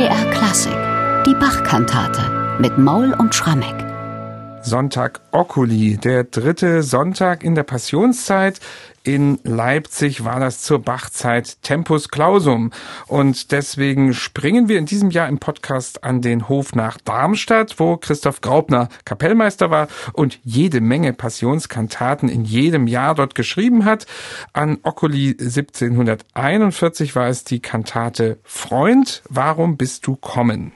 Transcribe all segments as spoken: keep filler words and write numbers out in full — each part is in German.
D R-Klassik, die Bach-Kantate mit Maul und Schrammeck. Sonntag Oculi, der dritte Sonntag in der Passionszeit. In Leipzig war das zur Bachzeit Tempus Clausum. Und deswegen springen wir in diesem Jahr im Podcast an den Hof nach Darmstadt, wo Christoph Graupner Kapellmeister war und jede Menge Passionskantaten in jedem Jahr dort geschrieben hat. An Oculi siebzehnhunderteinundvierzig war es die Kantate Freund, warum bist du kommen?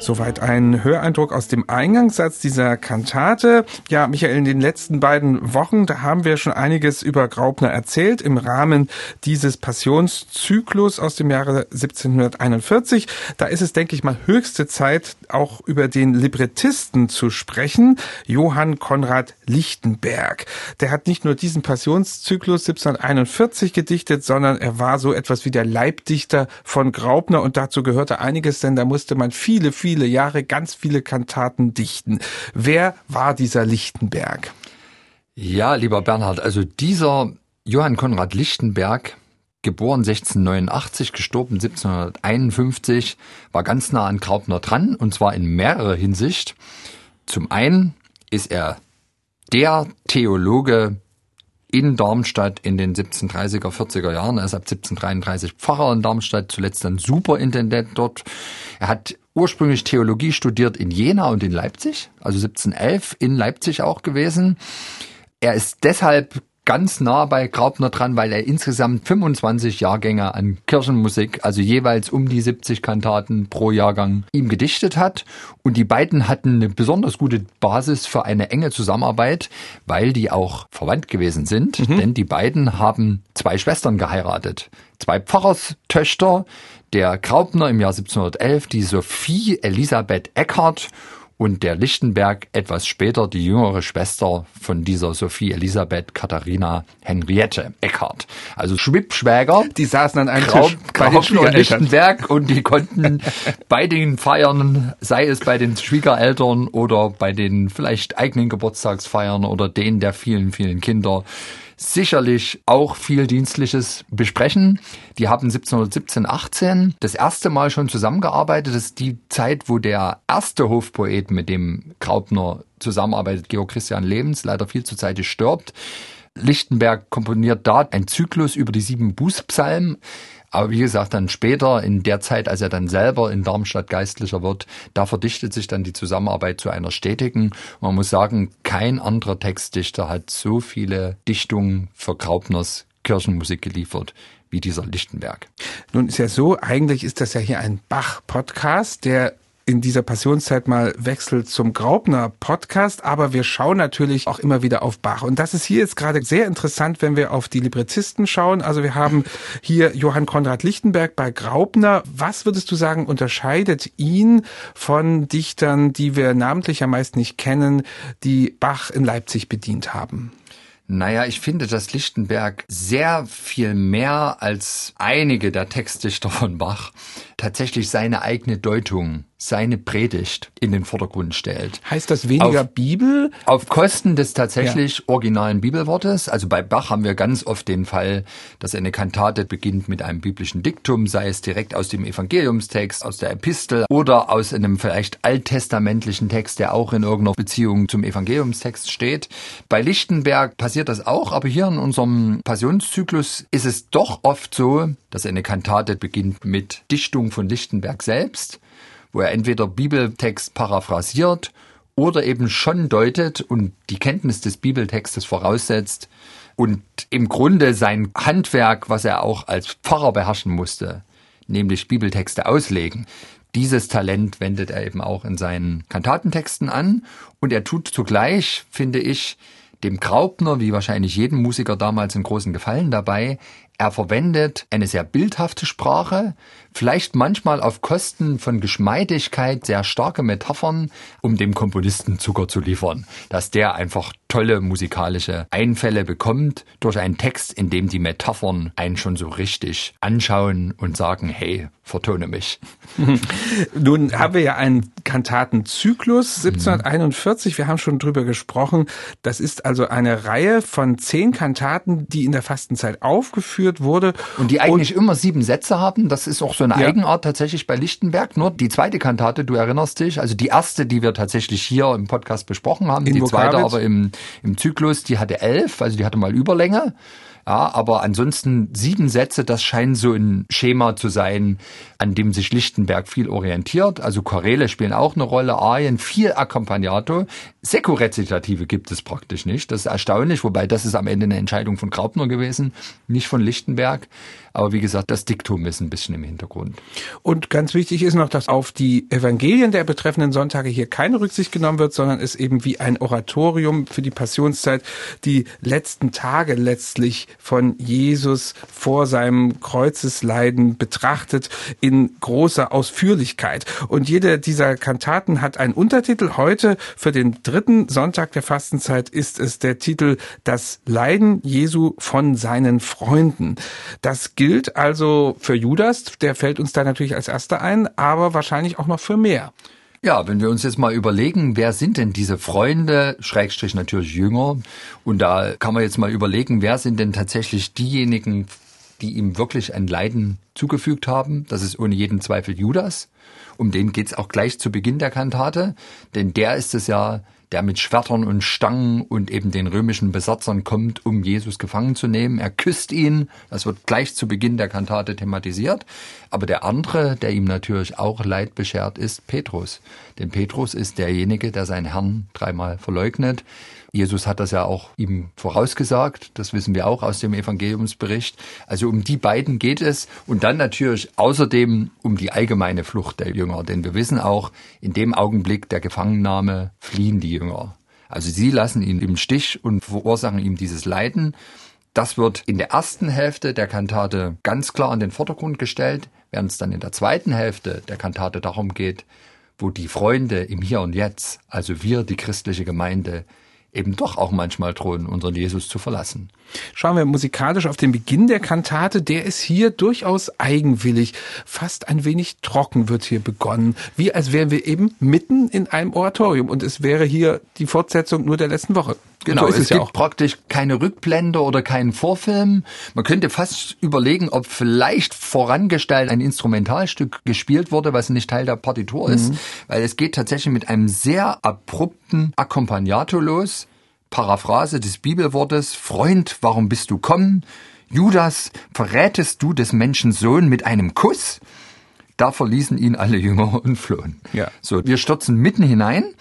Soweit ein Höreindruck aus dem Eingangssatz dieser Kantate. Ja, Michael, in den letzten beiden Wochen, da haben wir schon einiges über Graupner erzählt im Rahmen dieses Passionszyklus aus dem Jahre siebzehnhunderteinundvierzig. Da ist es, denke ich mal, höchste Zeit, auch über den Librettisten zu sprechen, Johann Konrad Lichtenberg. Der hat nicht nur diesen Passionszyklus siebzehnhunderteinundvierzig gedichtet, sondern er war so etwas wie der Leibdichter von Graupner und dazu gehörte einiges, denn da musste man viele, viele viele Jahre ganz viele Kantaten dichten. Wer war dieser Lichtenberg? Ja, lieber Bernhard, also dieser Johann Konrad Lichtenberg, geboren sechzehnhundertneunundachtzig, gestorben siebzehnhunderteinundfünfzig, war ganz nah an Graupner dran, und zwar in mehrerer Hinsicht. Zum einen ist er der Theologe in Darmstadt in den siebzehnhundertdreißiger, vierziger Jahren. Er ist ab siebzehnhundertdreiunddreißig Pfarrer in Darmstadt, zuletzt dann Superintendent dort. Er hat ursprünglich Theologie studiert in Jena und in Leipzig, also siebzehnhundertelf in Leipzig auch gewesen. Er ist deshalb ganz nah bei Graupner dran, weil er insgesamt fünfundzwanzig Jahrgänge an Kirchenmusik, also jeweils um die siebzig Kantaten pro Jahrgang, ihm gedichtet hat. Und die beiden hatten eine besonders gute Basis für eine enge Zusammenarbeit, weil die auch verwandt gewesen sind. Mhm. Denn die beiden haben zwei Schwestern geheiratet. Zwei Pfarrerstöchter, der Graupner im Jahr siebzehnhundertelf, die Sophie Elisabeth Eckhardt, und der Lichtenberg etwas später die jüngere Schwester von dieser Sophie Elisabeth, Katharina Henriette Eckhardt. Also Schwippschwäger. Die saßen an einem Tisch bei den Schwiegereltern und Lichtenberg, und die konnten bei den Feiern, sei es bei den Schwiegereltern oder bei den vielleicht eigenen Geburtstagsfeiern oder denen der vielen, vielen Kinder, sicherlich auch viel Dienstliches besprechen. Die haben siebzehnhundertsiebzehn, achtzehn das erste Mal schon zusammengearbeitet. Das ist die Zeit, wo der erste Hofpoet, mit dem Graupner zusammenarbeitet, Georg Christian Lehms, leider viel zu zeitig stirbt. Lichtenberg komponiert da einen Zyklus über die sieben Bußpsalmen. Aber wie gesagt, dann später, in der Zeit, als er dann selber in Darmstadt Geistlicher wird, da verdichtet sich dann die Zusammenarbeit zu einer stetigen. Man muss sagen, kein anderer Textdichter hat so viele Dichtungen für Graupners Kirchenmusik geliefert wie dieser Lichtenberg. Nun ist ja so, eigentlich ist das ja hier ein Bach-Podcast, der in dieser Passionszeit mal wechselt zum Graupner-Podcast, aber wir schauen natürlich auch immer wieder auf Bach. Und das ist hier jetzt gerade sehr interessant, wenn wir auf die Librettisten schauen. Also wir haben hier Johann Konrad Lichtenberg bei Graupner. Was würdest du sagen, unterscheidet ihn von Dichtern, die wir namentlich ja meist nicht kennen, die Bach in Leipzig bedient haben? Naja, ich finde, dass Lichtenberg sehr viel mehr als einige der Textdichter von Bach tatsächlich seine eigene Deutung, seine Predigt in den Vordergrund stellt. Heißt das weniger auf Bibel? Auf Kosten des tatsächlich ja. originalen Bibelwortes. Also bei Bach haben wir ganz oft den Fall, dass eine Kantate beginnt mit einem biblischen Diktum, sei es direkt aus dem Evangeliumstext, aus der Epistel oder aus einem vielleicht alttestamentlichen Text, der auch in irgendeiner Beziehung zum Evangeliumstext steht. Bei Lichtenberg passiert das auch, aber hier in unserem Passionszyklus ist es doch oft so, dass eine Kantate beginnt mit Dichtung von Lichtenberg selbst, wo er entweder Bibeltext paraphrasiert oder eben schon deutet und die Kenntnis des Bibeltextes voraussetzt und im Grunde sein Handwerk, was er auch als Pfarrer beherrschen musste, nämlich Bibeltexte auslegen. Dieses Talent wendet er eben auch in seinen Kantatentexten an, und er tut zugleich, finde ich, dem Graupner, wie wahrscheinlich jedem Musiker damals, einen großen Gefallen dabei. Er verwendet eine sehr bildhafte Sprache, vielleicht manchmal auf Kosten von Geschmeidigkeit sehr starke Metaphern, um dem Komponisten Zucker zu liefern, dass der einfach tolle musikalische Einfälle bekommt durch einen Text, in dem die Metaphern einen schon so richtig anschauen und sagen, hey, vertone mich. Nun haben wir ja einen Kantatenzyklus siebzehnhunderteinundvierzig, wir haben schon drüber gesprochen. Das ist also eine Reihe von zehn Kantaten, die in der Fastenzeit aufgeführt wurde. Und die eigentlich und immer sieben Sätze haben, das ist auch so eine ja. Eigenart tatsächlich bei Lichtenberg. Nur die zweite Kantate, du erinnerst dich, also die erste, die wir tatsächlich hier im Podcast besprochen haben, in die Vokabit. Zweite aber im Im Zyklus, die hatte elf, also die hatte mal Überlänge. Ja, aber ansonsten sieben Sätze, das scheint so ein Schema zu sein, an dem sich Lichtenberg viel orientiert. Also Choräle spielen auch eine Rolle, Arien, viel Accompagnato. Sekkorezitative gibt es praktisch nicht. Das ist erstaunlich, wobei das ist am Ende eine Entscheidung von Graupner gewesen, nicht von Lichtenberg. Aber wie gesagt, das Diktum ist ein bisschen im Hintergrund. Und ganz wichtig ist noch, dass auf die Evangelien der betreffenden Sonntage hier keine Rücksicht genommen wird, sondern es eben wie ein Oratorium für die Passionszeit die letzten Tage letztlich von Jesus vor seinem Kreuzesleiden betrachtet in großer Ausführlichkeit. Und jede dieser Kantaten hat einen Untertitel. Heute für den dritten Sonntag der Fastenzeit ist es der Titel Das Leiden Jesu von seinen Freunden. Das gilt also für Judas, der fällt uns da natürlich als Erster ein, aber wahrscheinlich auch noch für mehr. Ja, wenn wir uns jetzt mal überlegen, wer sind denn diese Freunde, Schrägstrich natürlich Jünger, und da kann man jetzt mal überlegen, wer sind denn tatsächlich diejenigen, die ihm wirklich ein Leiden zugefügt haben. Das ist ohne jeden Zweifel Judas. Um den geht's auch gleich zu Beginn der Kantate, denn der ist es ja, der mit Schwertern und Stangen und eben den römischen Besatzern kommt, um Jesus gefangen zu nehmen. Er küsst ihn, das wird gleich zu Beginn der Kantate thematisiert. Aber der andere, der ihm natürlich auch Leid beschert, ist Petrus. Denn Petrus ist derjenige, der seinen Herrn dreimal verleugnet. Jesus hat das ja auch ihm vorausgesagt, das wissen wir auch aus dem Evangeliumsbericht. Also um die beiden geht es und dann natürlich außerdem um die allgemeine Flucht der Jünger. Denn wir wissen auch, in dem Augenblick der Gefangennahme fliehen die Jünger. Also sie lassen ihn im Stich und verursachen ihm dieses Leiden. Das wird in der ersten Hälfte der Kantate ganz klar in den Vordergrund gestellt, während es dann in der zweiten Hälfte der Kantate darum geht, wo die Freunde im Hier und Jetzt, also wir, die christliche Gemeinde, eben doch auch manchmal drohen, unseren Jesus zu verlassen. Schauen wir musikalisch auf den Beginn der Kantate. Der ist hier durchaus eigenwillig. Fast ein wenig trocken wird hier begonnen. Wie als wären wir eben mitten in einem Oratorium. Und es wäre hier die Fortsetzung nur der letzten Woche. Genau, so ist es, es ja gibt auch praktisch keine Rückblende oder keinen Vorfilm. Man könnte fast überlegen, ob vielleicht vorangestellt ein Instrumentalstück gespielt wurde, was nicht Teil der Partitur mhm. ist. Weil es geht tatsächlich mit einem sehr abrupten Accompagnato los. Paraphrase des Bibelwortes, Freund, warum bist du kommen? Judas, verrätest du des Menschen Sohn mit einem Kuss? Da verließen ihn alle Jünger und flohen. Ja. So, wir stürzen mitten hinein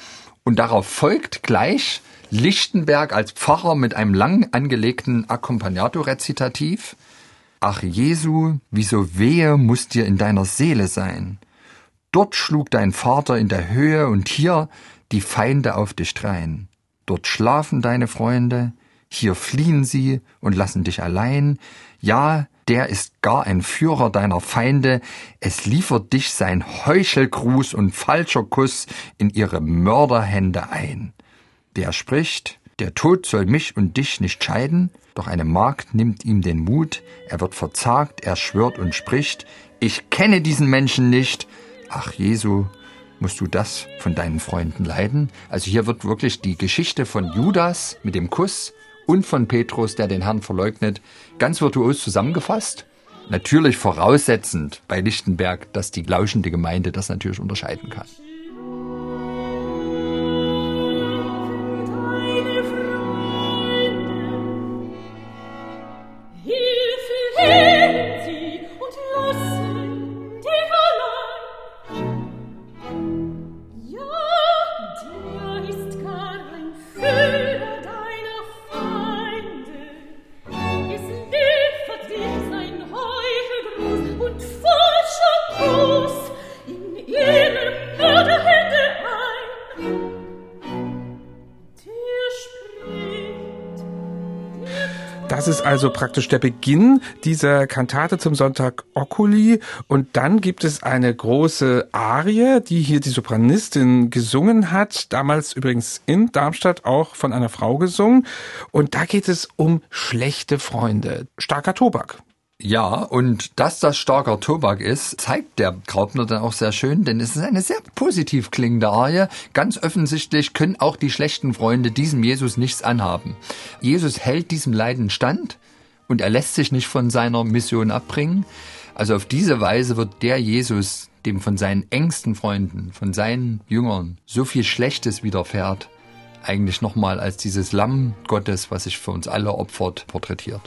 und darauf folgt gleich Lichtenberg als Pfarrer mit einem lang angelegten Accompagnato-Rezitativ. Ach Jesu, wie so wehe muss dir in deiner Seele sein. Dort schlug dein Vater in der Höhe und hier die Feinde auf dich drein. Dort schlafen deine Freunde, hier fliehen sie und lassen dich allein. Ja, der ist gar ein Führer deiner Feinde, es liefert dich sein Heuchelgruß und falscher Kuss in ihre Mörderhände ein. Der spricht, der Tod soll mich und dich nicht scheiden, doch eine Magd nimmt ihm den Mut, er wird verzagt, er schwört und spricht, ich kenne diesen Menschen nicht, ach Jesu, musst du das von deinen Freunden leiden? Also hier wird wirklich die Geschichte von Judas mit dem Kuss und von Petrus, der den Herrn verleugnet, ganz virtuos zusammengefasst. Natürlich voraussetzend bei Lichtenberg, dass die lauschende Gemeinde das natürlich unterscheiden kann. Oh! Das ist also praktisch der Beginn dieser Kantate zum Sonntag Oculi. Und dann gibt es eine große Arie, die hier die Sopranistin gesungen hat. Damals übrigens in Darmstadt auch von einer Frau gesungen. Und da geht es um schlechte Freunde. Starker Tobak. Ja, und dass das starker Tobak ist, zeigt der Graupner dann auch sehr schön, denn es ist eine sehr positiv klingende Arie. Ganz offensichtlich können auch die schlechten Freunde diesem Jesus nichts anhaben. Jesus hält diesem Leiden stand und er lässt sich nicht von seiner Mission abbringen. Also auf diese Weise wird der Jesus, dem von seinen engsten Freunden, von seinen Jüngern so viel Schlechtes widerfährt, eigentlich nochmal als dieses Lamm Gottes, was sich für uns alle opfert, porträtiert.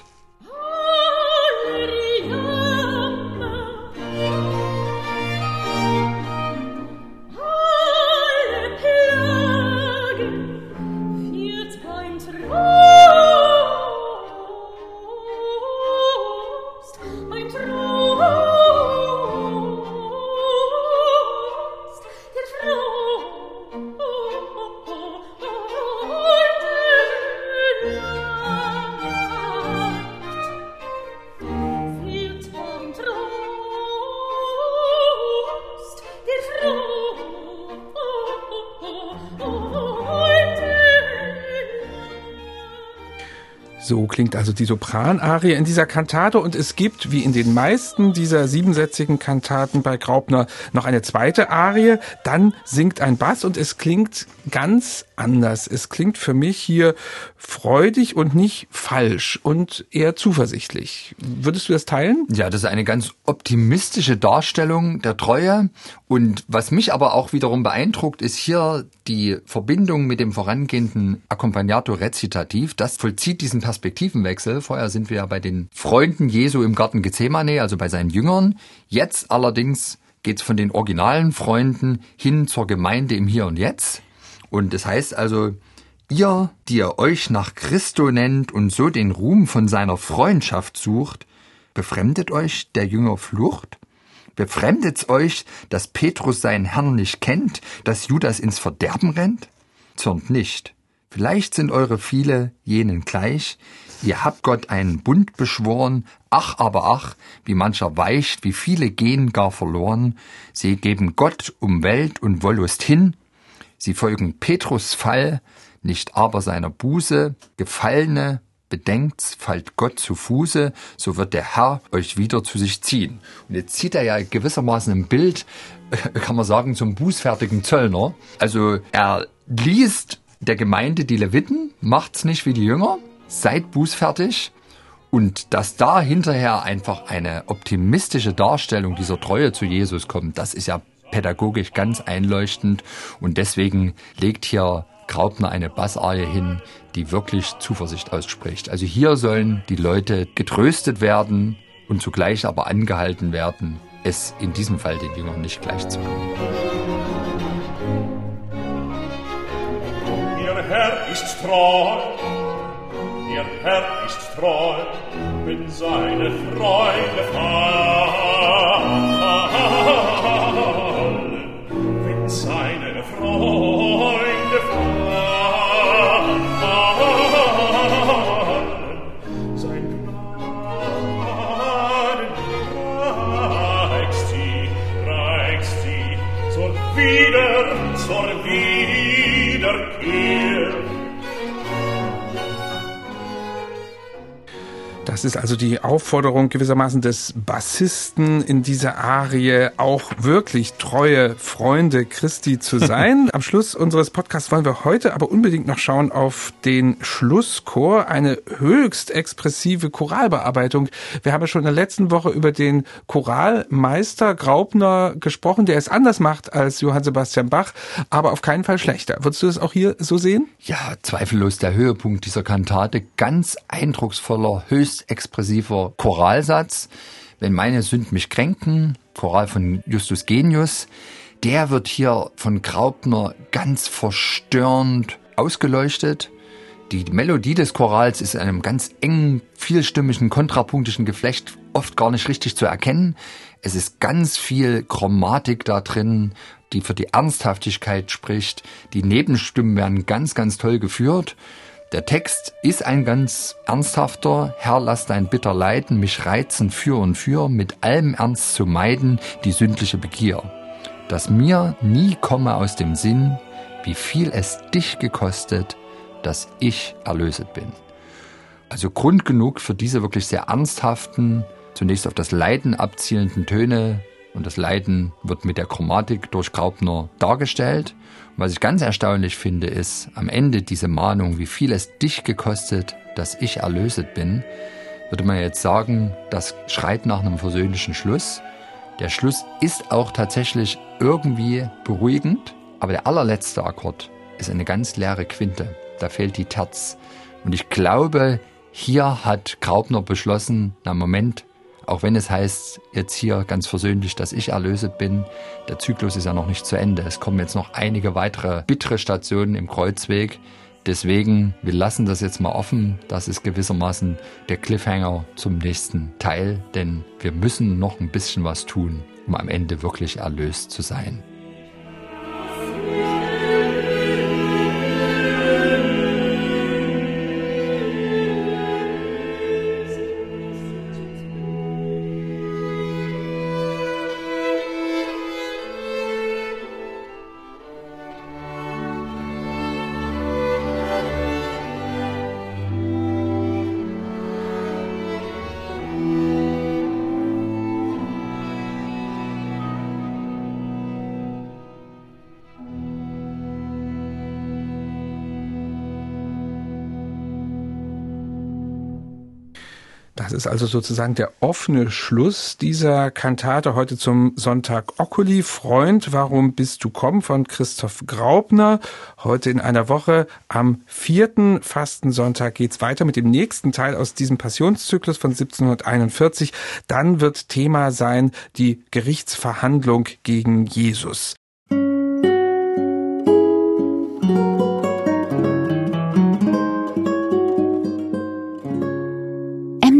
So klingt also die Sopranarie in dieser Kantate und es gibt, wie in den meisten dieser siebensätzigen Kantaten bei Graupner, noch eine zweite Arie, dann singt ein Bass und es klingt ganz anders. Es klingt für mich hier freudig und nicht falsch und eher zuversichtlich. Würdest du das teilen? Ja, das ist eine ganz optimistische Darstellung der Treue und was mich aber auch wiederum beeindruckt, ist hier die Verbindung mit dem vorangehenden Accompagnato rezitativ. Das vollzieht diesen Perspektiv. Perspektivenwechsel. Vorher sind wir ja bei den Freunden Jesu im Garten Gethsemane, also bei seinen Jüngern. Jetzt allerdings geht es von den originalen Freunden hin zur Gemeinde im Hier und Jetzt. Und das heißt also, ihr, die ihr euch nach Christo nennt und so den Ruhm von seiner Freundschaft sucht, befremdet euch der Jünger Flucht? Befremdet's euch, dass Petrus seinen Herrn nicht kennt, dass Judas ins Verderben rennt? Zürnt nicht. Vielleicht sind eure viele jenen gleich. Ihr habt Gott einen Bund beschworen. Ach, aber ach, wie mancher weicht, wie viele gehen gar verloren. Sie geben Gott um Welt und Wollust hin. Sie folgen Petrus Fall, nicht aber seiner Buße. Gefallene, bedenkt's, fallt Gott zu Fuße, so wird der Herr euch wieder zu sich ziehen. Und jetzt zieht er ja gewissermaßen ein Bild, kann man sagen, zum bußfertigen Zöllner. Also er liest der Gemeinde die Leviten, macht's nicht wie die Jünger, seid bußfertig. Und dass da hinterher einfach eine optimistische Darstellung dieser Treue zu Jesus kommt, das ist ja pädagogisch ganz einleuchtend. Und deswegen legt hier Graupner eine Bassarie hin, die wirklich Zuversicht ausspricht. Also hier sollen die Leute getröstet werden und zugleich aber angehalten werden, es in diesem Fall den Jüngern nicht gleichzubringen. Herr ist treu, ihr Herr ist treu, wenn seine Freunde fallen, wenn seine Freunde fallen, sein Gnaden reicht sie, reicht sie, zur Wieder, zur Wiederkehr. Das ist also die Aufforderung gewissermaßen des Bassisten in dieser Arie, auch wirklich treue Freunde Christi zu sein. Am Schluss unseres Podcasts wollen wir heute aber unbedingt noch schauen auf den Schlusschor, eine höchst expressive Choralbearbeitung. Wir haben ja schon in der letzten Woche über den Choralmeister Graupner gesprochen, der es anders macht als Johann Sebastian Bach, aber auf keinen Fall schlechter. Würdest du das auch hier so sehen? Ja, zweifellos der Höhepunkt dieser Kantate, ganz eindrucksvoller, höchst expressiver Choralsatz, wenn meine Sünden mich kränken, Choral von Justus Genius, der wird hier von Graupner ganz verstörend ausgeleuchtet. Die Melodie des Chorals ist in einem ganz engen, vielstimmigen, kontrapunktischen Geflecht oft gar nicht richtig zu erkennen. Es ist ganz viel Chromatik da drin, die für die Ernsthaftigkeit spricht. Die Nebenstimmen werden ganz, ganz toll geführt. Der Text ist ein ganz ernsthafter: Herr, lass dein bitter Leiden mich reizen für und für, mit allem Ernst zu meiden die sündliche Begier. Dass mir nie komme aus dem Sinn, wie viel es dich gekostet, dass ich erlöset bin. Also Grund genug für diese wirklich sehr ernsthaften, zunächst auf das Leiden abzielenden Töne. Und das Leiden wird mit der Chromatik durch Graupner dargestellt. Und was ich ganz erstaunlich finde, ist am Ende diese Mahnung, wie viel es dich gekostet, dass ich erlöset bin. Würde man jetzt sagen, das schreit nach einem versöhnlichen Schluss. Der Schluss ist auch tatsächlich irgendwie beruhigend, aber der allerletzte Akkord ist eine ganz leere Quinte. Da fehlt die Terz. Und ich glaube, hier hat Graupner beschlossen, na Moment, auch wenn es heißt, jetzt hier ganz versöhnlich, dass ich erlöset bin, der Zyklus ist ja noch nicht zu Ende. Es kommen jetzt noch einige weitere bittere Stationen im Kreuzweg. Deswegen, wir lassen das jetzt mal offen. Das ist gewissermaßen der Cliffhanger zum nächsten Teil, denn wir müssen noch ein bisschen was tun, um am Ende wirklich erlöst zu sein. Das ist also sozusagen der offene Schluss dieser Kantate heute zum Sonntag Oculi. Freund, warum bist du komm? Von Christoph Graupner. Heute in einer Woche am vierten Fastensonntag geht's weiter mit dem nächsten Teil aus diesem Passionszyklus von siebzehnhunderteinundvierzig. Dann wird Thema sein die Gerichtsverhandlung gegen Jesus.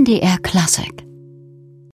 D R Klassik.